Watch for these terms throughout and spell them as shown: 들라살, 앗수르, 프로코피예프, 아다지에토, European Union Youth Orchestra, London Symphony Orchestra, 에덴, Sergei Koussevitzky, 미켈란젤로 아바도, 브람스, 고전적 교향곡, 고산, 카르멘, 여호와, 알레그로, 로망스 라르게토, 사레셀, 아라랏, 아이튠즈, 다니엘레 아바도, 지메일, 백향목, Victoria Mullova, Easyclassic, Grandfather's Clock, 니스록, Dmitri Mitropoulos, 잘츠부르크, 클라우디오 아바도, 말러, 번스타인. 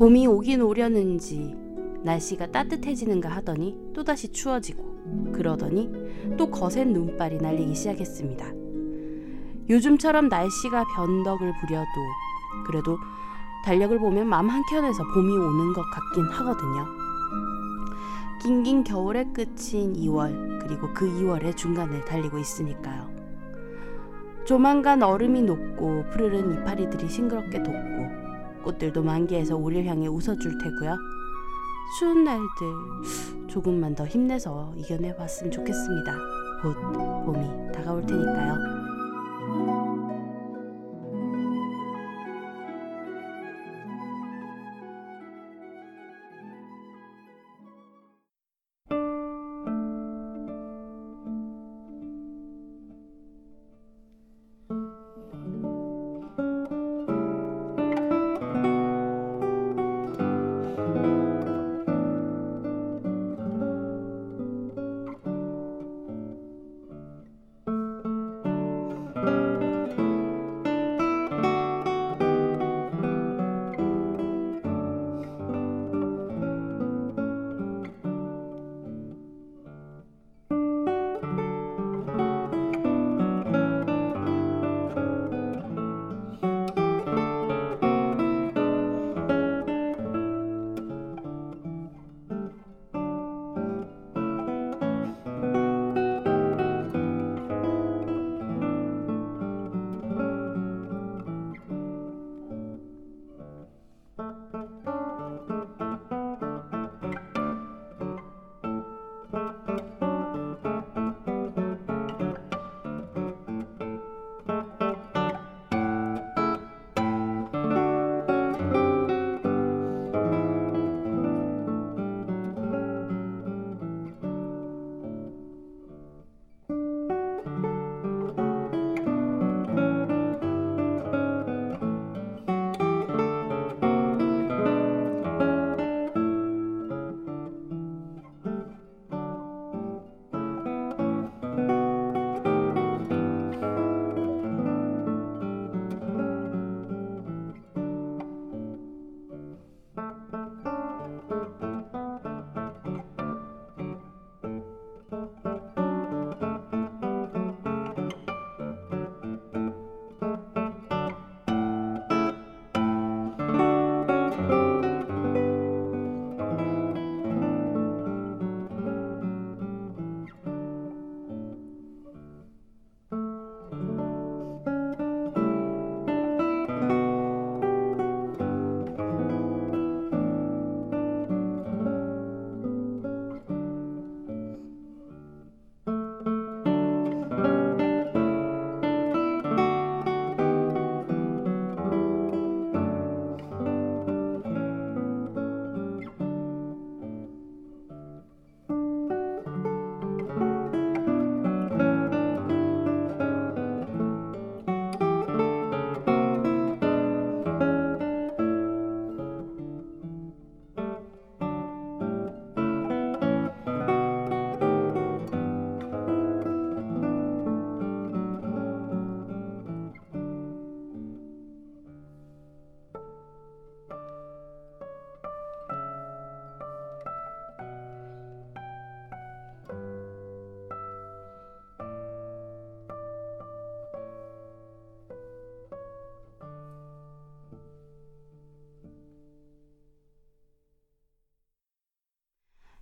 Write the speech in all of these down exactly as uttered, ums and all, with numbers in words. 봄이 오긴 오려는지 날씨가 따뜻해지는가 하더니 또다시 추워지고, 그러더니 또 거센 눈발이 날리기 시작했습니다. 요즘처럼 날씨가 변덕을 부려도 그래도 달력을 보면 마음 한켠에서 봄이 오는 것 같긴 하거든요. 긴긴 겨울의 끝인 이월, 그리고 그 이월의 중간을 달리고 있으니까요. 조만간 얼음이 녹고 푸르른 이파리들이 싱그럽게 돋고 꽃들도 만개해서 우릴 향해 웃어줄 테고요. 추운 날들 조금만 더 힘내서 이겨내봤으면 좋겠습니다. 곧 봄이 다가올 테니까요.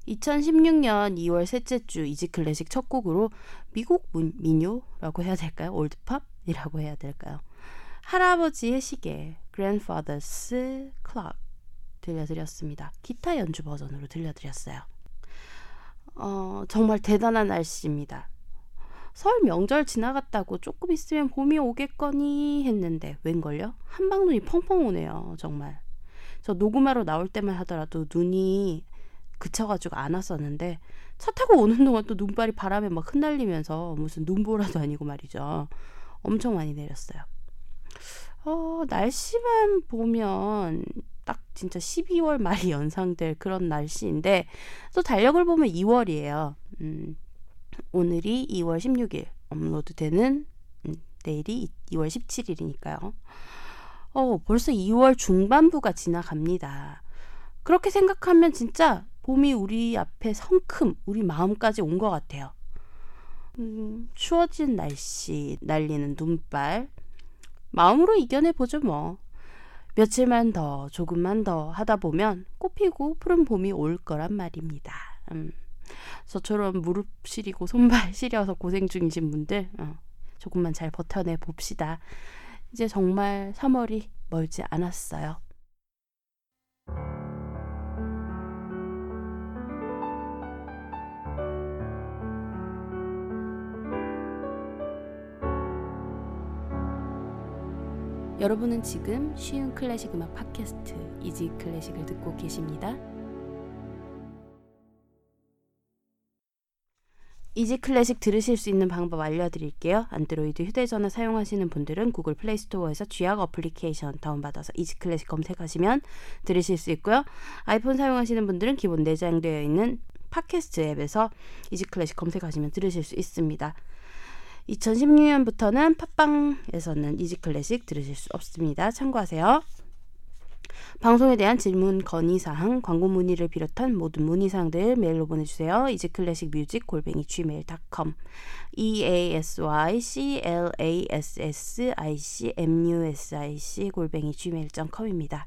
이천십육 년 이월 셋째 주 이지클래식 첫 곡으로 미국 문, 민요라고 해야 될까요? 올드팝이라고 해야 될까요? 할아버지의 시계, Grandfather's Clock 들려드렸습니다. 기타 연주 버전으로 들려드렸어요. 어, 정말 대단한 날씨입니다. 설 명절 지나갔다고 조금 있으면 봄이 오겠거니 했는데 웬걸요? 한방눈이 펑펑 오네요. 정말. 저 녹음하러 나올 때만 하더라도 눈이 그쳐가지고 안 왔었는데 차 타고 오는 동안 또 눈발이 바람에 막 흩날리면서 무슨 눈보라도 아니고 말이죠. 엄청 많이 내렸어요. 어, 날씨만 보면 딱 진짜 십이월 말이 연상될 그런 날씨인데 또 달력을 보면 이월이에요. 음, 오늘이 이월 십육일 업로드되는 음, 내일이 이월 십칠일이니까요. 어, 벌써 이월 중반부가 지나갑니다. 그렇게 생각하면 진짜 봄이 우리 앞에 성큼 우리 마음까지 온 것 같아요. 음, 추워진 날씨, 날리는 눈발 마음으로 이겨내보죠 뭐. 며칠만 더, 조금만 더 하다 보면 꽃 피고 푸른 봄이 올 거란 말입니다. 음, 저처럼 무릎 시리고 손발 시려서 고생 중이신 분들 어, 조금만 잘 버텨내 봅시다. 이제 정말 삼월이 멀지 않았어요. 여러분은 지금 쉬운 클래식 음악 팟캐스트 이지 클래식을 듣고 계십니다. 이지 클래식 들으실 수 있는 방법 알려드릴게요. 안드로이드 휴대전화 사용하시는 분들은 구글 플레이스토어에서 쥐약 어플리케이션 다운받아서 이지 클래식 검색하시면 들으실 수 있고요. 아이폰 사용하시는 분들은 기본 내장되어 있는 팟캐스트 앱에서 이지 클래식 검색하시면 들으실 수 있습니다. 이천십육 년부터는 팟빵에서는 이지클래식 들으실 수 없습니다. 참고하세요. 방송에 대한 질문, 건의사항, 광고 문의를 비롯한 모든 문의사항들 메일로 보내주세요. 이지클래식뮤직 골뱅이 지메일 닷컴 이에이에스와이씨엘에이에스에스아이씨엠유에스아이씨 골뱅이 지메일 닷컴입니다.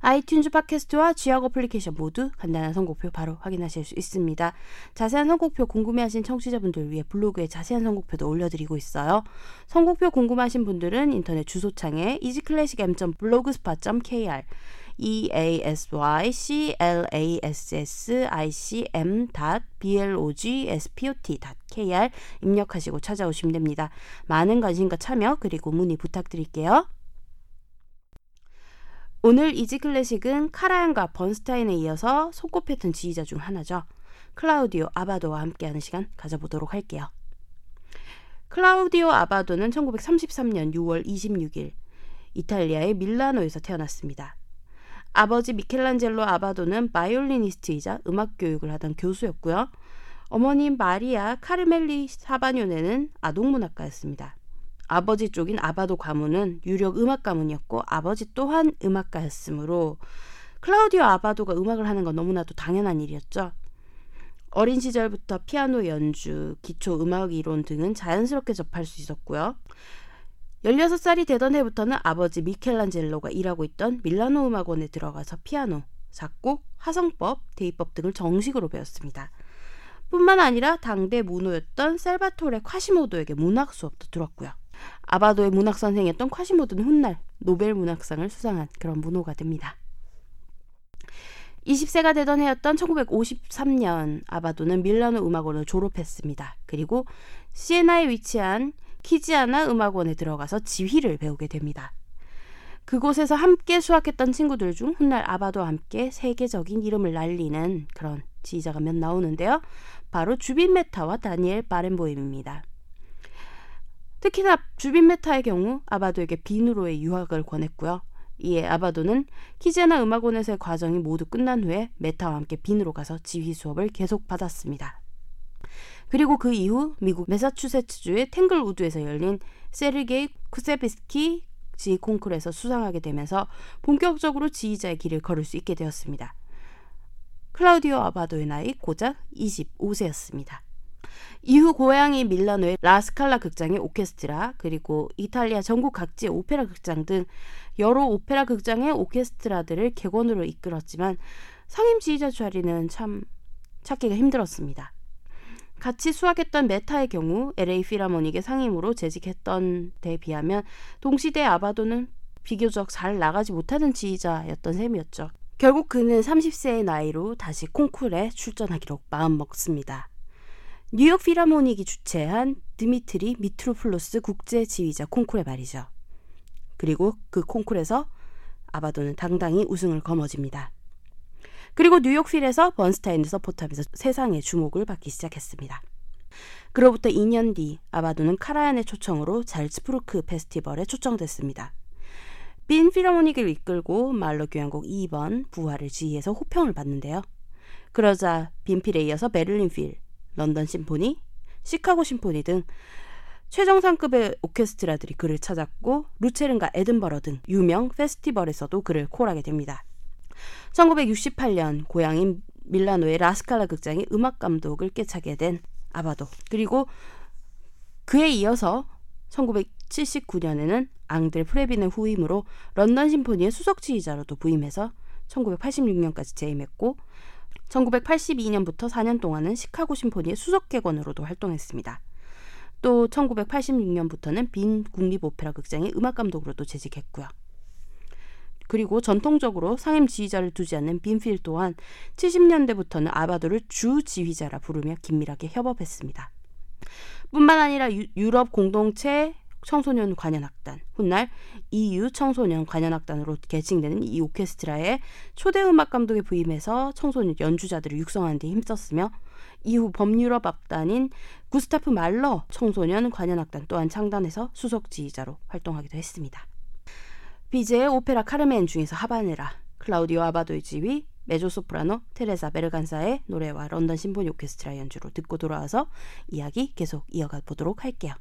아이튠즈 팟캐스트와 쥐약 어플리케이션 모두 간단한 선곡표 바로 확인하실 수 있습니다. 자세한 선곡표 궁금해하신 청취자분들 위해 블로그에 자세한 선곡표도 올려드리고 있어요. 선곡표 궁금하신 분들은 인터넷 주소창에 이지클래식엠 닷 블로그스팟 닷 케이알 이에이에스와이씨엘에이에스에스아이씨엠 닷 블로그스팟 닷 케이알 입력하시고 찾아오시면 됩니다. 많은 관심과 참여 그리고 문의 부탁드릴게요. 오늘 이지클래식은 카라얀과 번스타인에 이어서 손꼽 패턴 지휘자 중 하나죠. 클라우디오 아바도와 함께하는 시간 가져보도록 할게요. 클라우디오 아바도는 천구백삼십삼 년 유월 이십육 일 이탈리아의 밀라노에서 태어났습니다. 아버지 미켈란젤로 아바도는 바이올리니스트이자 음악 교육을 하던 교수였고요. 어머니 마리아 카르멜리 사바뇨네는 아동문학가였습니다. 아버지 쪽인 아바도 가문은 유력 음악 가문이었고 아버지 또한 음악가였으므로 클라우디오 아바도가 음악을 하는 건 너무나도 당연한 일이었죠. 어린 시절부터 피아노 연주, 기초 음악 이론 등은 자연스럽게 접할 수 있었고요. 열여섯 살이 되던 해부터는 아버지 미켈란젤로가 일하고 있던 밀라노 음악원에 들어가서 피아노, 작곡, 화성법, 대입법 등을 정식으로 배웠습니다. 뿐만 아니라 당대 무노였던 살바토레 콰시모도에게 문학 수업도 들었고요. 아바도의 문학 선생이었던 콰시모도는 훗날 노벨 문학상을 수상한 그런 문호가 됩니다. 이십 세가 되던 해였던 천구백오십삼 년 아바도는 밀라노 음악원을 졸업했습니다. 그리고 시에나에 위치한 키지아나 음악원에 들어가서 지휘를 배우게 됩니다. 그곳에서 함께 수학했던 친구들 중 훗날 아바도와 함께 세계적인 이름을 날리는 그런 지휘자가 몇 나오는데요. 바로 주빈 메타와 다니엘 바렌보임입니다. 특히나 주빈 메타의 경우 아바도에게 빈으로의 유학을 권했고요. 이에 아바도는 키제나 음악원에서의 과정이 모두 끝난 후에 메타와 함께 빈으로 가서 지휘 수업을 계속 받았습니다. 그리고 그 이후 미국 매사추세츠주의 탱글우드에서 열린 세르게이 쿠세비스키 지휘 콩쿠르에서 수상하게 되면서 본격적으로 지휘자의 길을 걸을 수 있게 되었습니다. 클라우디오 아바도의 나이 고작 이십오 세였습니다. 이후 고향이 밀라노의 라스칼라 극장의 오케스트라 그리고 이탈리아 전국 각지의 오페라 극장 등 여러 오페라 극장의 오케스트라들을 객원으로 이끌었지만 상임 지휘자 자리는 참 찾기가 힘들었습니다. 같이 수학했던 메타의 경우 엘에이 필하모닉의 상임으로 재직했던 데에 비하면 동시대 아바도는 비교적 잘 나가지 못하는 지휘자였던 셈이었죠. 결국 그는 삼십 세의 나이로 다시 콩쿠르에 출전하기로 마음먹습니다. 뉴욕 필하모닉이 주최한 드미트리 미트로플로스 국제지휘자 콩쿠르 말이죠. 그리고 그 콩쿠르에서 아바도는 당당히 우승을 거머쥡니다. 그리고 뉴욕 필에서 번스타인 서포트하면서 세상의 주목을 받기 시작했습니다. 그로부터 이 년 뒤 아바도는 카라얀의 초청으로 잘츠부르크 페스티벌에 초청됐습니다. 빈 필하모닉을 이끌고 말러 교향곡 이 번 부활을 지휘해서 호평을 받는데요. 그러자 빈필에 이어서 베를린 필, 런던 심포니, 시카고 심포니 등 최정상급의 오케스트라들이 그를 찾았고 루체른과 에든버러 등 유명 페스티벌에서도 그를 콜하게 됩니다. 천구백육십팔 년 고향인 밀라노의 라스칼라 극장이 음악감독을 깨차게 된 아바도, 그리고 그에 이어서 천구백칠십구 년에는 앙드레 프레빈의 후임으로 런던 심포니의 수석지휘자로도 부임해서 천구백팔십육 년까지 재임했고, 천구백팔십이 년부터 사 년 동안은 시카고 심포니의 수석객원으로도 활동했습니다. 또 천구백팔십육 년부터는 빈 국립오페라 극장의 음악감독으로도 재직했고요. 그리고 전통적으로 상임 지휘자를 두지 않는 빈필 또한 칠십 년대부터는 아바도를 주 지휘자라 부르며 긴밀하게 협업했습니다. 뿐만 아니라 유, 유럽 공동체 청소년 관현악단, 훗날 이유 청소년 관현악단으로 개칭되는 이 오케스트라의 초대 음악감독에 부임해서 청소년 연주자들을 육성하는 데 힘썼으며, 이후 범유럽 악단인 구스타프 말러 청소년 관현악단 또한 창단해서 수석지휘자로 활동하기도 했습니다. 비제의 오페라 카르멘 중에서 하바네라, 클라우디오 아바도의 지휘, 메조소프라노 테레사 베르간사의 노래와 런던 심포니 오케스트라 연주로 듣고 돌아와서 이야기 계속 이어가 보도록 할게요.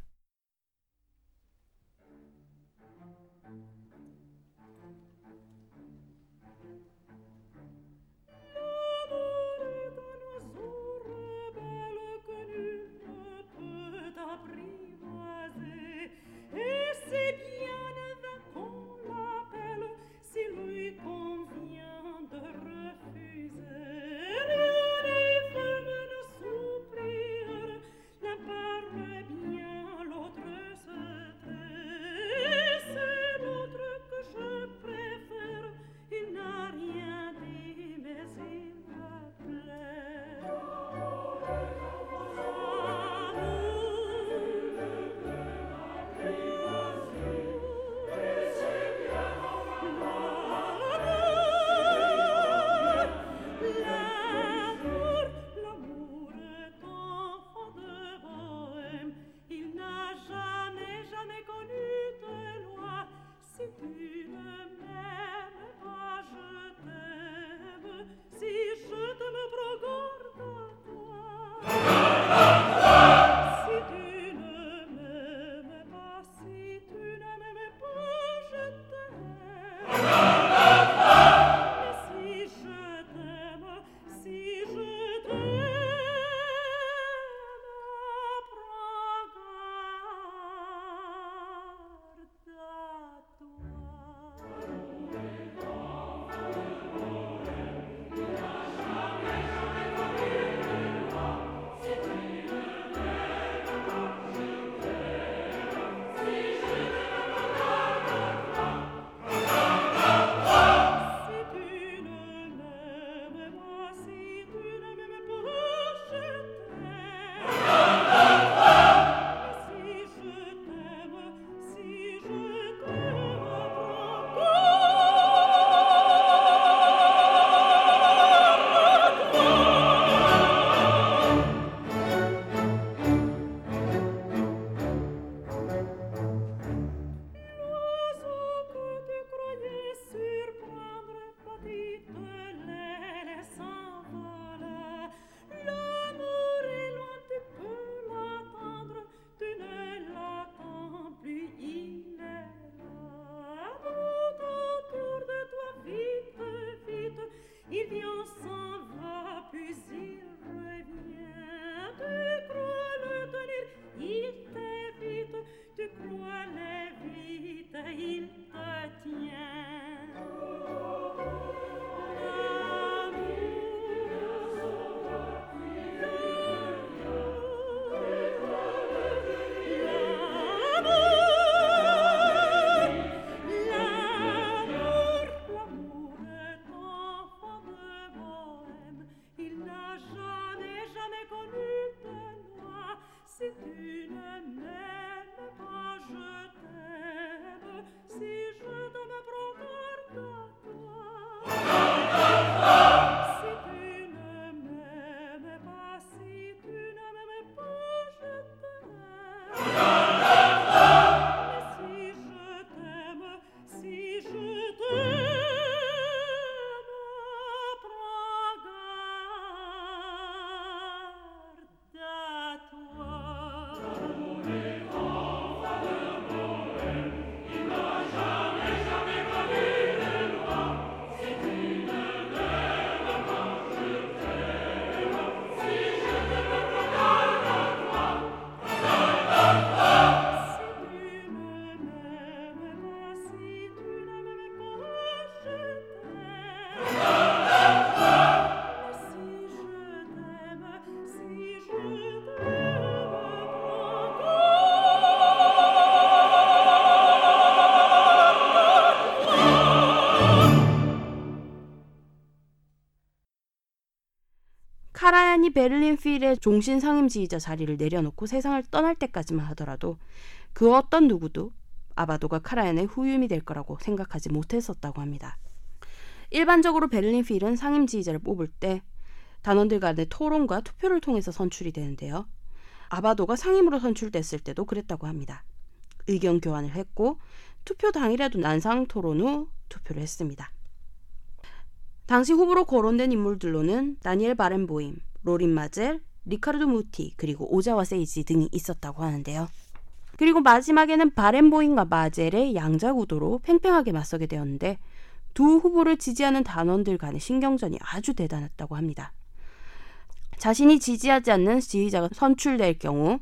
카라얀이 베를린 필의 종신 상임지휘자 자리를 내려놓고 세상을 떠날 때까지만 하더라도 그 어떤 누구도 아바도가 카라얀의 후임이 될 거라고 생각하지 못했었다고 합니다. 일반적으로 베를린 필은 상임지휘자를 뽑을 때 단원들 간의 토론과 투표를 통해서 선출이 되는데요. 아바도가 상임으로 선출됐을 때도 그랬다고 합니다. 의견 교환을 했고 투표 당일에도 난상 토론 후 투표를 했습니다. 당시 후보로 거론된 인물들로는 다니엘 바렌보임, 로린 마젤, 리카르도 무티, 그리고 오자와 세이지 등이 있었다고 하는데요. 그리고 마지막에는 바렌보임과 마젤의 양자구도로 팽팽하게 맞서게 되었는데 두 후보를 지지하는 단원들 간의 신경전이 아주 대단했다고 합니다. 자신이 지지하지 않는 지휘자가 선출될 경우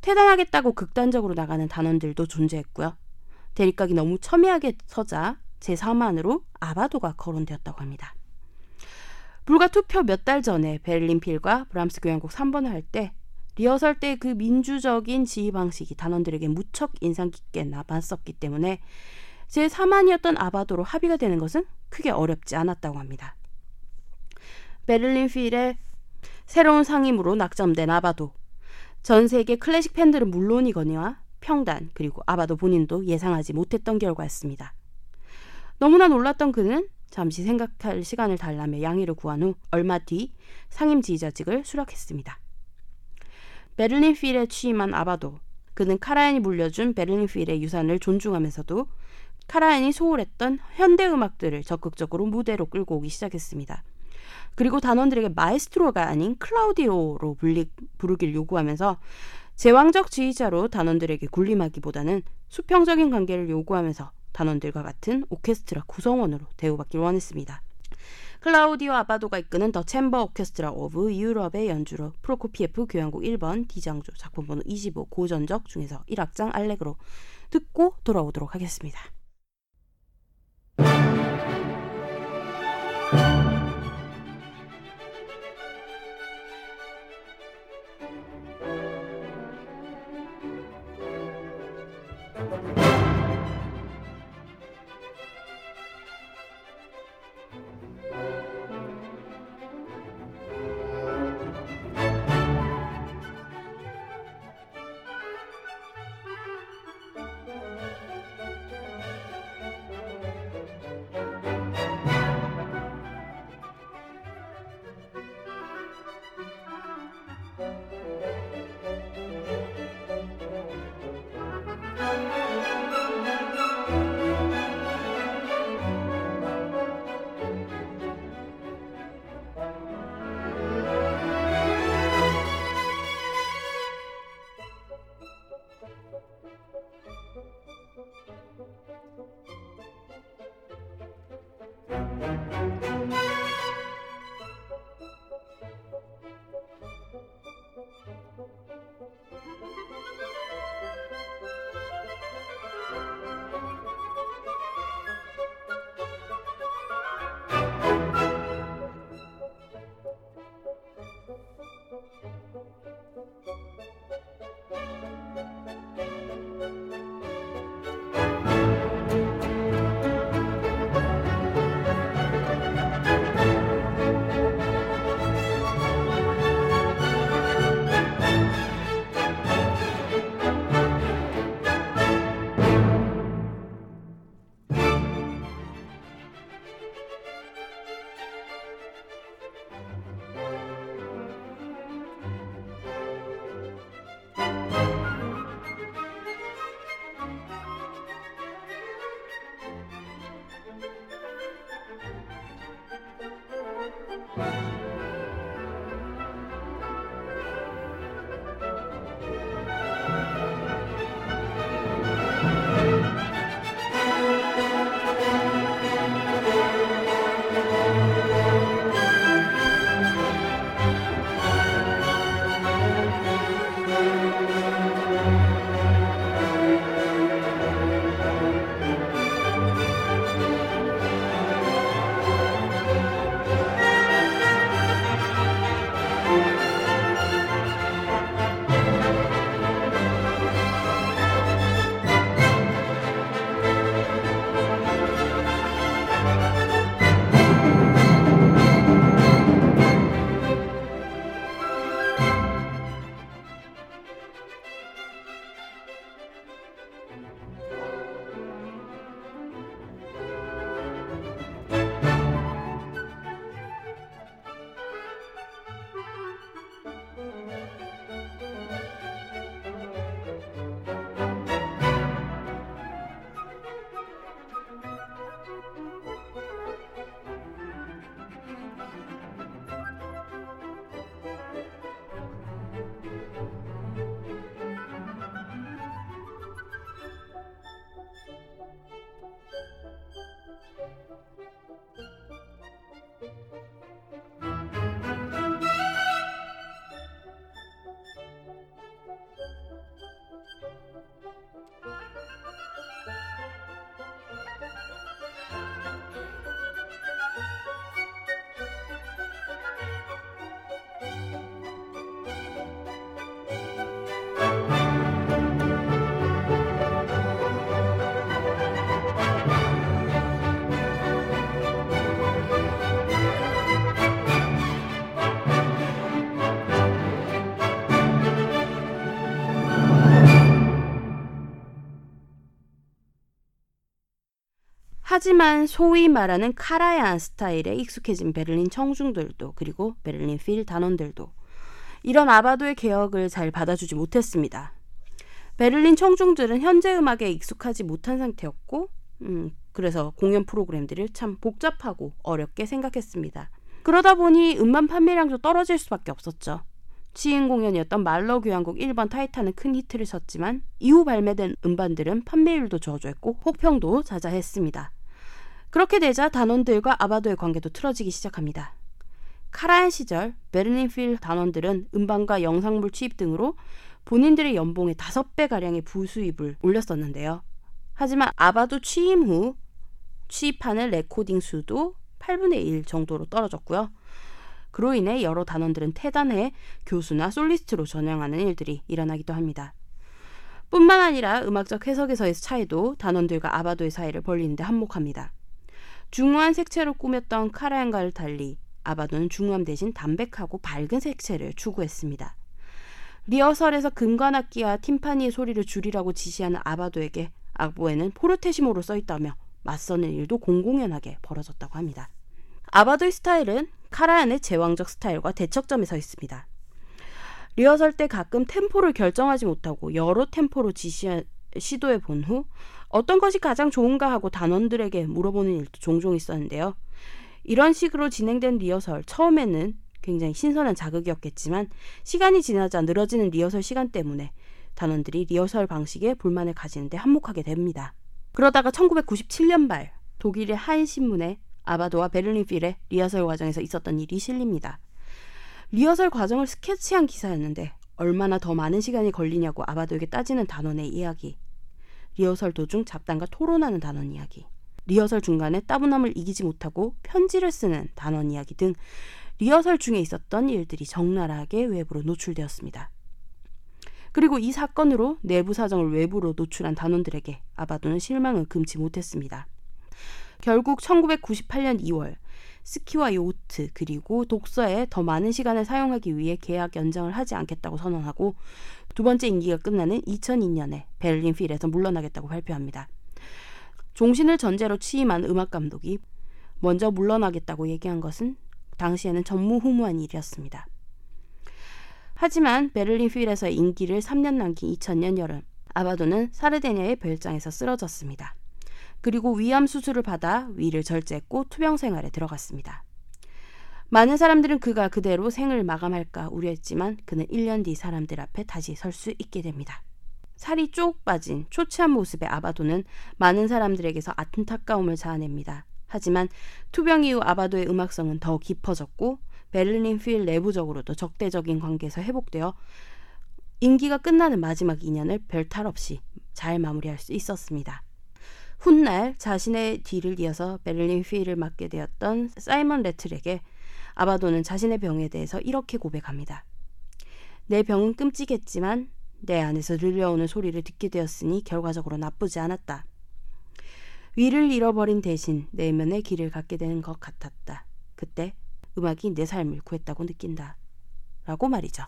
퇴단하겠다고 극단적으로 나가는 단원들도 존재했고요. 대립각이 너무 첨예하게 서자 제삼 안으로 아바도가 거론되었다고 합니다. 불과 투표 몇 달 전에 베를린 필과 브람스 교향곡 삼 번을 할 때 리허설 때 그 민주적인 지휘 방식이 단원들에게 무척 인상 깊게 남았었기 때문에 제삼 안이었던 아바도로 합의가 되는 것은 크게 어렵지 않았다고 합니다. 베를린 필의 새로운 상임으로 낙점된 아바도, 전 세계 클래식 팬들은 물론이거니와 평단 그리고 아바도 본인도 예상하지 못했던 결과였습니다. 너무나 놀랐던 그는 잠시 생각할 시간을 달라며 양해를 구한 후 얼마 뒤 상임 지휘자직을 수락했습니다. 베를린 필에 취임한 아바도, 그는 카라얀이 물려준 베를린 필의 유산을 존중하면서도 카라얀이 소홀했던 현대 음악들을 적극적으로 무대로 끌고 오기 시작했습니다. 그리고 단원들에게 마에스트로가 아닌 클라우디오로 부르길 요구하면서 제왕적 지휘자로 단원들에게 군림하기보다는 수평적인 관계를 요구하면서 단원들과 같은 오케스트라 구성원으로 대우받길 원했습니다. 클라우디오 아바도가 이끄는 더 챔버 오케스트라 오브 유럽의 연주로 프로코피예프 교향곡 일 번 D장조 작품번호 이십오 고전적 중에서 일 악장 알레그로 듣고 돌아오도록 하겠습니다. 하지만 소위 말하는 카라얀 스타일에 익숙해진 베를린 청중들도 그리고 베를린 필 단원들도 이런 아바도의 개혁을 잘 받아주지 못했습니다. 베를린 청중들은 현재 음악에 익숙하지 못한 상태였고 음, 그래서 공연 프로그램들을 참 복잡하고 어렵게 생각했습니다. 그러다 보니 음반 판매량도 떨어질 수밖에 없었죠. 시인 공연이었던 말러 교향곡 일 번 타이탄은 큰 히트를 쳤지만 이후 발매된 음반들은 판매율도 저조했고 혹평도 자자했습니다. 그렇게 되자 단원들과 아바도의 관계도 틀어지기 시작합니다. 카라얀 시절 베를린 필 단원들은 음반과 영상물 취입 등으로 본인들의 연봉의 다섯 배가량의 부수입을 올렸었는데요. 하지만 아바도 취임 후 취입하는 레코딩 수도 팔분의 일 정도로 떨어졌고요. 그로 인해 여러 단원들은 퇴단해 교수나 솔리스트로 전향하는 일들이 일어나기도 합니다. 뿐만 아니라 음악적 해석에서의 차이도 단원들과 아바도의 사이를 벌리는데 한몫합니다. 중후한 색채로 꾸몄던 카라얀과를 달리 아바도는 중후함 대신 담백하고 밝은 색채를 추구했습니다. 리허설에서 금관악기와 팀파니의 소리를 줄이라고 지시하는 아바도에게 악보에는 포르테시모로 써있다며 맞서는 일도 공공연하게 벌어졌다고 합니다. 아바도의 스타일은 카라얀의 제왕적 스타일과 대척점에 서 있습니다. 리허설 때 가끔 템포를 결정하지 못하고 여러 템포로 지시, 시도해 본 후 어떤 것이 가장 좋은가 하고 단원들에게 물어보는 일도 종종 있었는데요. 이런 식으로 진행된 리허설, 처음에는 굉장히 신선한 자극이었겠지만 시간이 지나자 늘어지는 리허설 시간 때문에 단원들이 리허설 방식에 불만을 가지는데 한몫하게 됩니다. 그러다가 천구백구십칠년발 독일의 한 신문에 아바도와 베를린 필의 리허설 과정에서 있었던 일이 실립니다. 리허설 과정을 스케치한 기사였는데 얼마나 더 많은 시간이 걸리냐고 아바도에게 따지는 단원의 이야기, 리허설 도중 잡담과 토론하는 단원 이야기, 리허설 중간에 따분함을 이기지 못하고 편지를 쓰는 단원 이야기 등 리허설 중에 있었던 일들이 적나라하게 외부로 노출되었습니다. 그리고 이 사건으로 내부 사정을 외부로 노출한 단원들에게 아바도는 실망을 금치 못했습니다. 결국 천구백구십팔년 이월 스키와 요트 그리고 독서에 더 많은 시간을 사용하기 위해 계약 연장을 하지 않겠다고 선언하고 두 번째 임기가 끝나는 이천이년에 베를린 필에서 물러나겠다고 발표합니다. 종신을 전제로 취임한 음악감독이 먼저 물러나겠다고 얘기한 것은 당시에는 전무후무한 일이었습니다. 하지만 베를린 필에서의 임기를 삼년 남긴 이천년 여름, 아바도는 사르데냐의 별장에서 쓰러졌습니다. 그리고 위암 수술을 받아 위를 절제했고 투병 생활에 들어갔습니다. 많은 사람들은 그가 그대로 생을 마감할까 우려했지만 그는 일 년 뒤 사람들 앞에 다시 설 수 있게 됩니다. 살이 쭉 빠진 초췌한 모습의 아바도는 많은 사람들에게서 안타까움을 자아냅니다. 하지만 투병 이후 아바도의 음악성은 더 깊어졌고 베를린 필 내부적으로도 적대적인 관계에서 회복되어 임기가 끝나는 마지막 이 년을 별탈 없이 잘 마무리할 수 있었습니다. 훗날 자신의 뒤를 이어서 베를린 필을 맡게 되었던 사이먼 레틀에게 아바도는 자신의 병에 대해서 이렇게 고백합니다. 내 병은 끔찍했지만 내 안에서 들려오는 소리를 듣게 되었으니 결과적으로 나쁘지 않았다. 위를 잃어버린 대신 내면의 길을 갖게 되는 것 같았다. 그때 음악이 내 삶을 구했다고 느낀다. 라고 말이죠.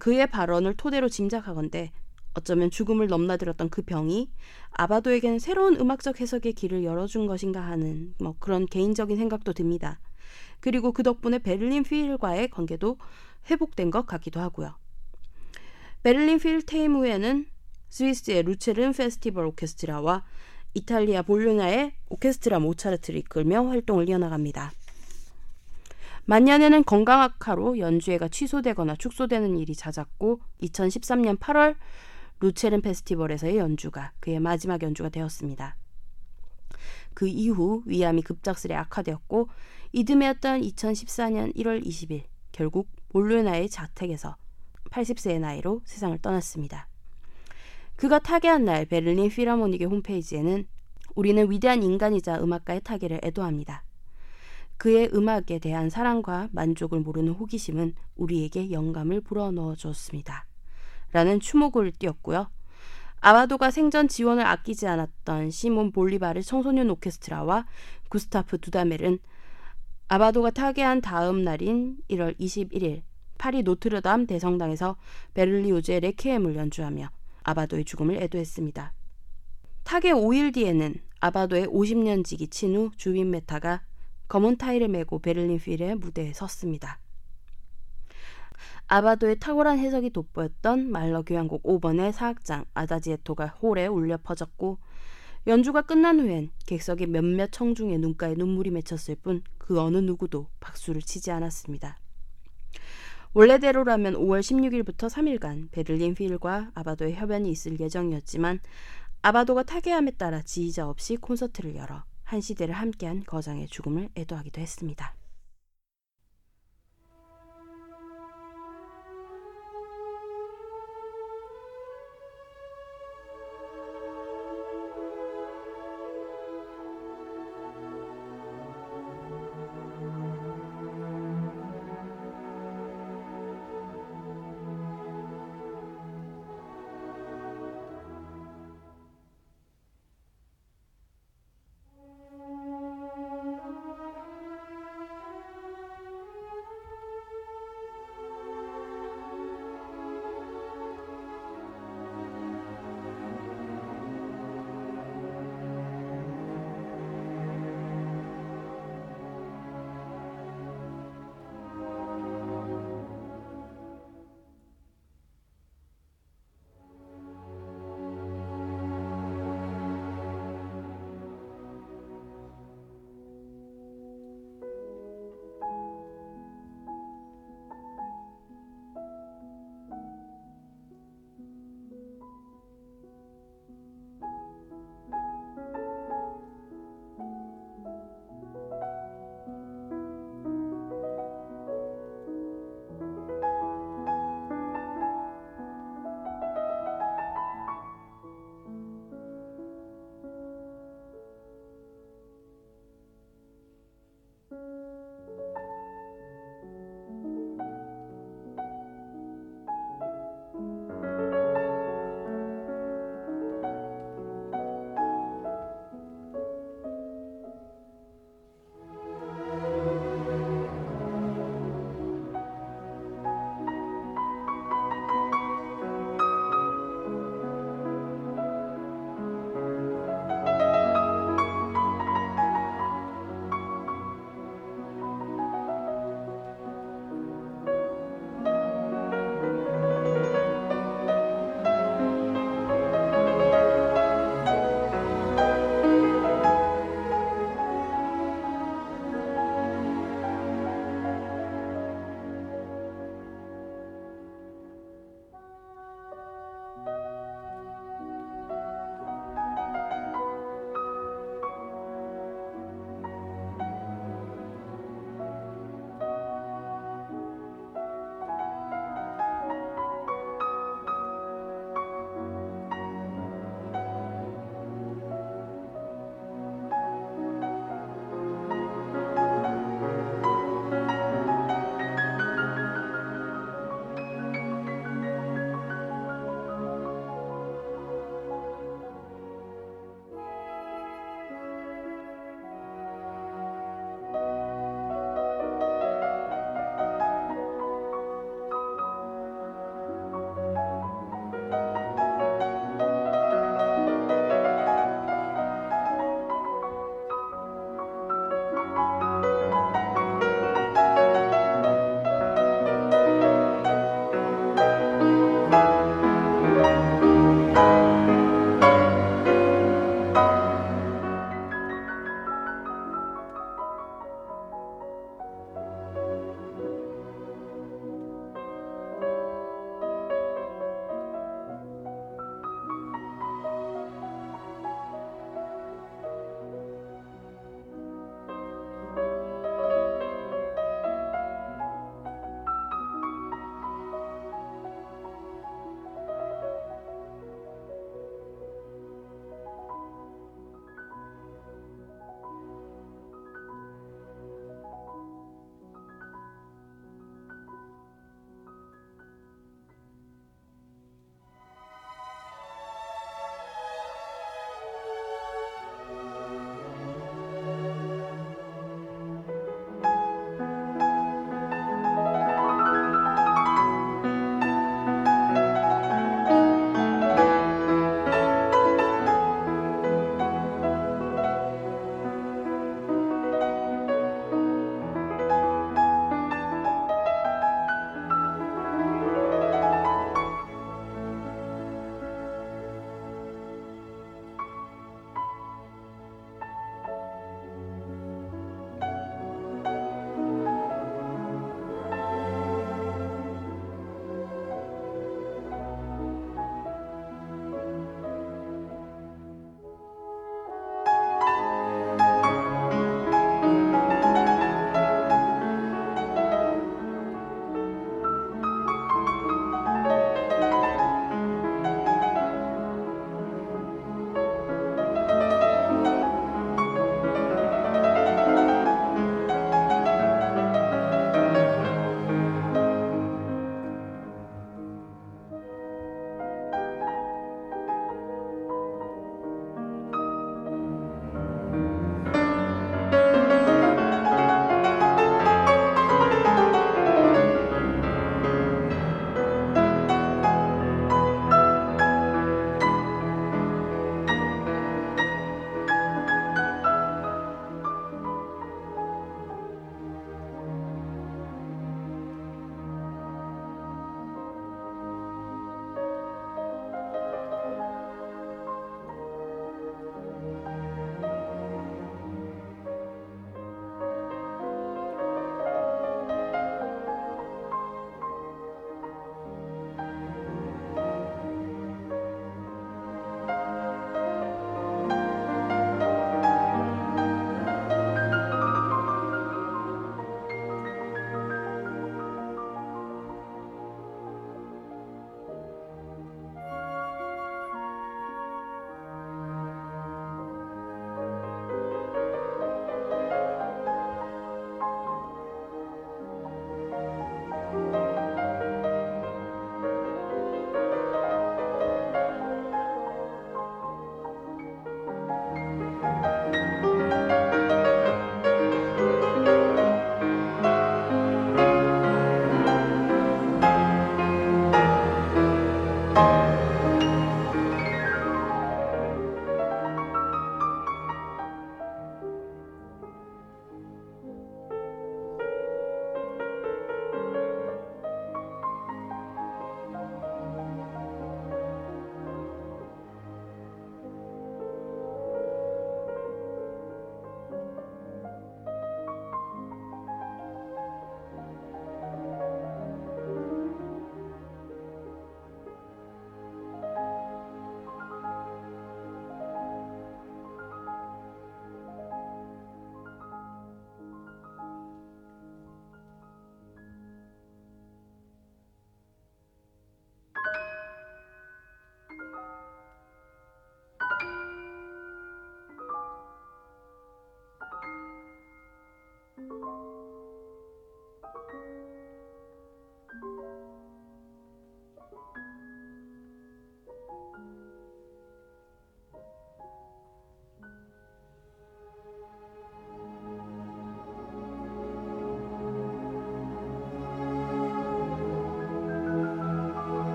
그의 발언을 토대로 짐작하건대 어쩌면 죽음을 넘나들었던 그 병이 아바도에게는 새로운 음악적 해석의 길을 열어준 것인가 하는 뭐 그런 개인적인 생각도 듭니다. 그리고 그 덕분에 베를린 필과의 관계도 회복된 것 같기도 하고요. 베를린 필 퇴임 후에는 스위스의 루체른 페스티벌 오케스트라와 이탈리아 볼로냐의 오케스트라 모차르트를 이끌며 활동을 이어나갑니다. 만년에는 건강 악화로 연주회가 취소되거나 축소되는 일이 잦았고 이천십삼년 팔월 루체른 페스티벌에서의 연주가 그의 마지막 연주가 되었습니다. 그 이후 위암이 급작스레 악화되었고 이듬해였던 이천십사년 일월 이십일 결국 볼로냐의 자택에서 팔십 세의 나이로 세상을 떠났습니다. 그가 타계한 날 베를린 필하모닉의 홈페이지에는 우리는 위대한 인간이자 음악가의 타계를 애도합니다. 그의 음악에 대한 사랑과 만족을 모르는 호기심은 우리에게 영감을 불어넣어줬습니다. 라는 추모글을 띄웠고요. 아바도가 생전 지원을 아끼지 않았던 시몬 볼리바르 청소년 오케스트라와 구스타프 두다멜은 아바도가 타계한 다음 날인 일월 이십일일 파리 노트르담 대성당에서 베를리오즈의 레퀴엠을 연주하며 아바도의 죽음을 애도했습니다. 타계 오 일 뒤에는 아바도의 오십 년지기 친후 주빈 메타가 검은 타이를 메고 베를린 필의 무대에 섰습니다. 아바도의 탁월한 해석이 돋보였던 말러 교향곡 오 번의 사악장 아다지에토가 홀에 울려 퍼졌고, 연주가 끝난 후엔 객석의 몇몇 청중의 눈가에 눈물이 맺혔을 뿐 그 어느 누구도 박수를 치지 않았습니다. 원래대로라면 오월 십육일부터 삼 일간 베를린 필과 아바도의 협연이 있을 예정이었지만, 아바도가 타계함에 따라 지휘자 없이 콘서트를 열어 한 시대를 함께한 거장의 죽음을 애도하기도 했습니다.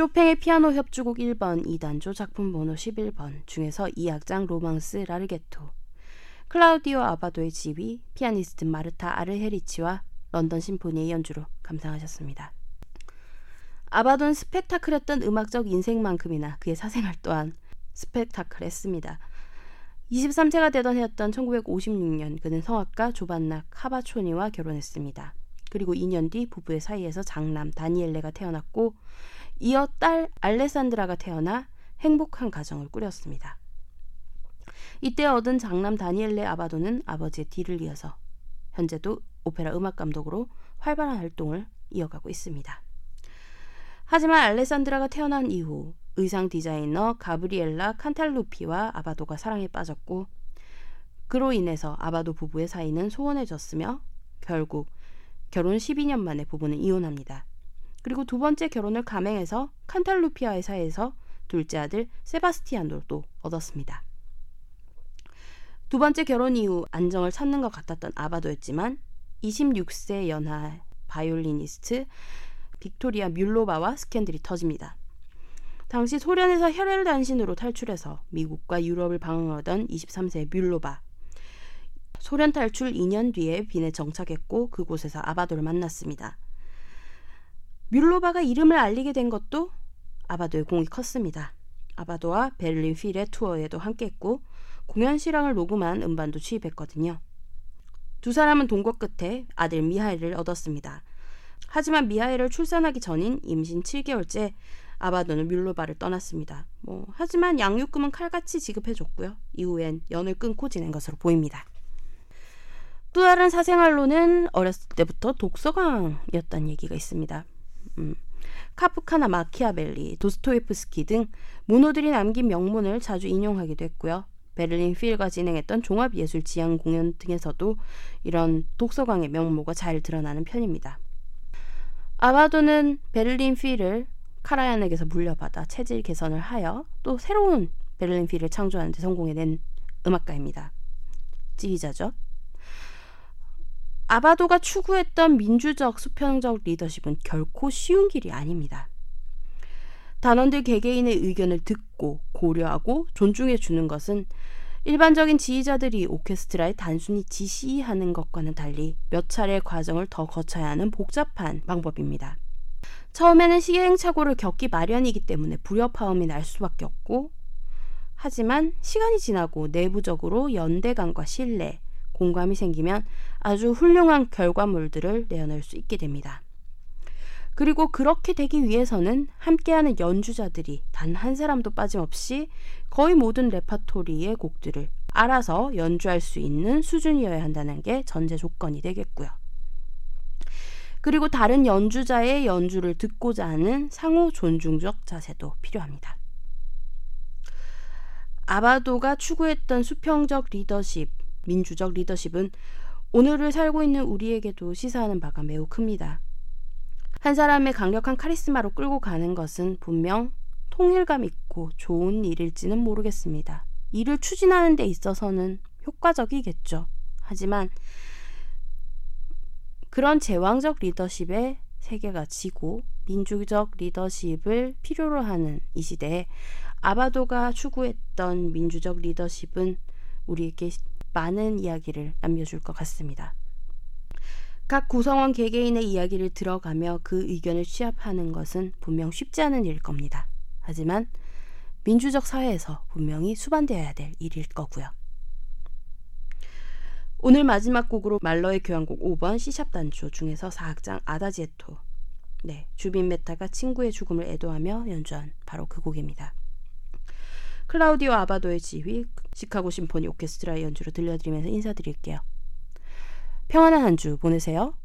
쇼팽의 피아노 협주곡 일 번, 이 단조 작품 번호 십일 번 중에서 이 악장 로망스 라르게토, 클라우디오 아바도의 지휘, 피아니스트 마르타 아르헤리치와 런던 심포니의 연주로 감상하셨습니다. 아바도는 스펙타클했던 음악적 인생만큼이나 그의 사생활 또한 스펙타클했습니다. 이십삼 세가 되던 해였던 천구백오십육 년 그는 성악가 조반나 카바초니와 결혼했습니다. 그리고 이 년 뒤 부부의 사이에서 장남 다니엘레가 태어났고 이어 딸 알레산드라가 태어나 행복한 가정을 꾸렸습니다. 이때 얻은 장남 다니엘레 아바도는 아버지의 뒤를 이어서 현재도 오페라 음악감독으로 활발한 활동을 이어가고 있습니다. 하지만 알레산드라가 태어난 이후 의상 디자이너 가브리엘라 칸탈루피와 아바도가 사랑에 빠졌고 그로 인해서 아바도 부부의 사이는 소원해졌으며 결국 결혼 십이 년 만에 부부는 이혼합니다. 그리고 두 번째 결혼을 감행해서 칸탈루피아의 사이에서 둘째 아들 세바스티아노도 얻었습니다. 두 번째 결혼 이후 안정을 찾는 것 같았던 아바도였지만 이십육 세 연하 바이올리니스트 빅토리아 뮬로바와 스캔들이 터집니다. 당시 소련에서 혈혈단신으로 탈출해서 미국과 유럽을 방황하던 이십삼 세 뮬로바. 소련 탈출 이 년 뒤에 빈에 정착했고 그곳에서 아바도를 만났습니다. 뮬로바가 이름을 알리게 된 것도 아바도의 공이 컸습니다. 아바도와 베를린 필의 투어에도 함께했고 공연 실황을 녹음한 음반도 취입했거든요. 두 사람은 동거 끝에 아들 미하엘을 얻었습니다. 하지만 미하엘을 출산하기 전인 임신 칠 개월째 아바도는 뮬로바를 떠났습니다. 뭐, 하지만 양육금은 칼같이 지급해줬고요. 이후엔 연을 끊고 지낸 것으로 보입니다. 또 다른 사생활로는 어렸을 때부터 독서광이었다는 얘기가 있습니다. 음, 카프카나 마키아벨리, 도스토옙스키 등 문호들이 남긴 명문을 자주 인용하기도 했고요. 베를린 필과 진행했던 종합예술 지향 공연 등에서도 이런 독서광의 면모가 잘 드러나는 편입니다. 아바도는 베를린 필을 카라얀에게서 물려받아 체질 개선을 하여 또 새로운 베를린 필을 창조하는 데 성공해낸 음악가입니다. 지휘자죠. 아바도가 추구했던 민주적 수평적 리더십은 결코 쉬운 길이 아닙니다. 단원들 개개인의 의견을 듣고 고려하고 존중해 주는 것은 일반적인 지휘자들이 오케스트라에 단순히 지시하는 것과는 달리 몇 차례의 과정을 더 거쳐야 하는 복잡한 방법입니다. 처음에는 시행착오를 겪기 마련이기 때문에 불협화음이 날 수밖에 없고, 하지만 시간이 지나고 내부적으로 연대감과 신뢰, 공감이 생기면 아주 훌륭한 결과물들을 내어낼 수 있게 됩니다. 그리고 그렇게 되기 위해서는 함께하는 연주자들이 단 한 사람도 빠짐없이 거의 모든 레파토리의 곡들을 알아서 연주할 수 있는 수준이어야 한다는 게 전제 조건이 되겠고요. 그리고 다른 연주자의 연주를 듣고자 하는 상호 존중적 자세도 필요합니다. 아바도가 추구했던 수평적 리더십, 민주적 리더십은 오늘을 살고 있는 우리에게도 시사하는 바가 매우 큽니다. 한 사람의 강력한 카리스마로 끌고 가는 것은 분명 통일감 있고 좋은 일일지는 모르겠습니다. 일을 추진하는 데 있어서는 효과적이겠죠. 하지만 그런 제왕적 리더십의 세계가 지고 민주적 리더십을 필요로 하는 이 시대에 아바도가 추구했던 민주적 리더십은 우리에게 많은 이야기를 남겨줄 것 같습니다. 각 구성원 개개인의 이야기를 들어가며 그 의견을 취합하는 것은 분명 쉽지 않은 일일 겁니다. 하지만 민주적 사회에서 분명히 수반되어야 될 일일 거고요. 오늘 마지막 곡으로 말러의 교향곡 오 번 C샵 단조 중에서 사 악장 아다지에토, 네, 주빈 메타가 친구의 죽음을 애도하며 연주한 바로 그 곡입니다. 클라우디오 아바도의 지휘, 시카고 심포니 오케스트라의 연주로 들려드리면서 인사드릴게요. 평안한 한 주 보내세요.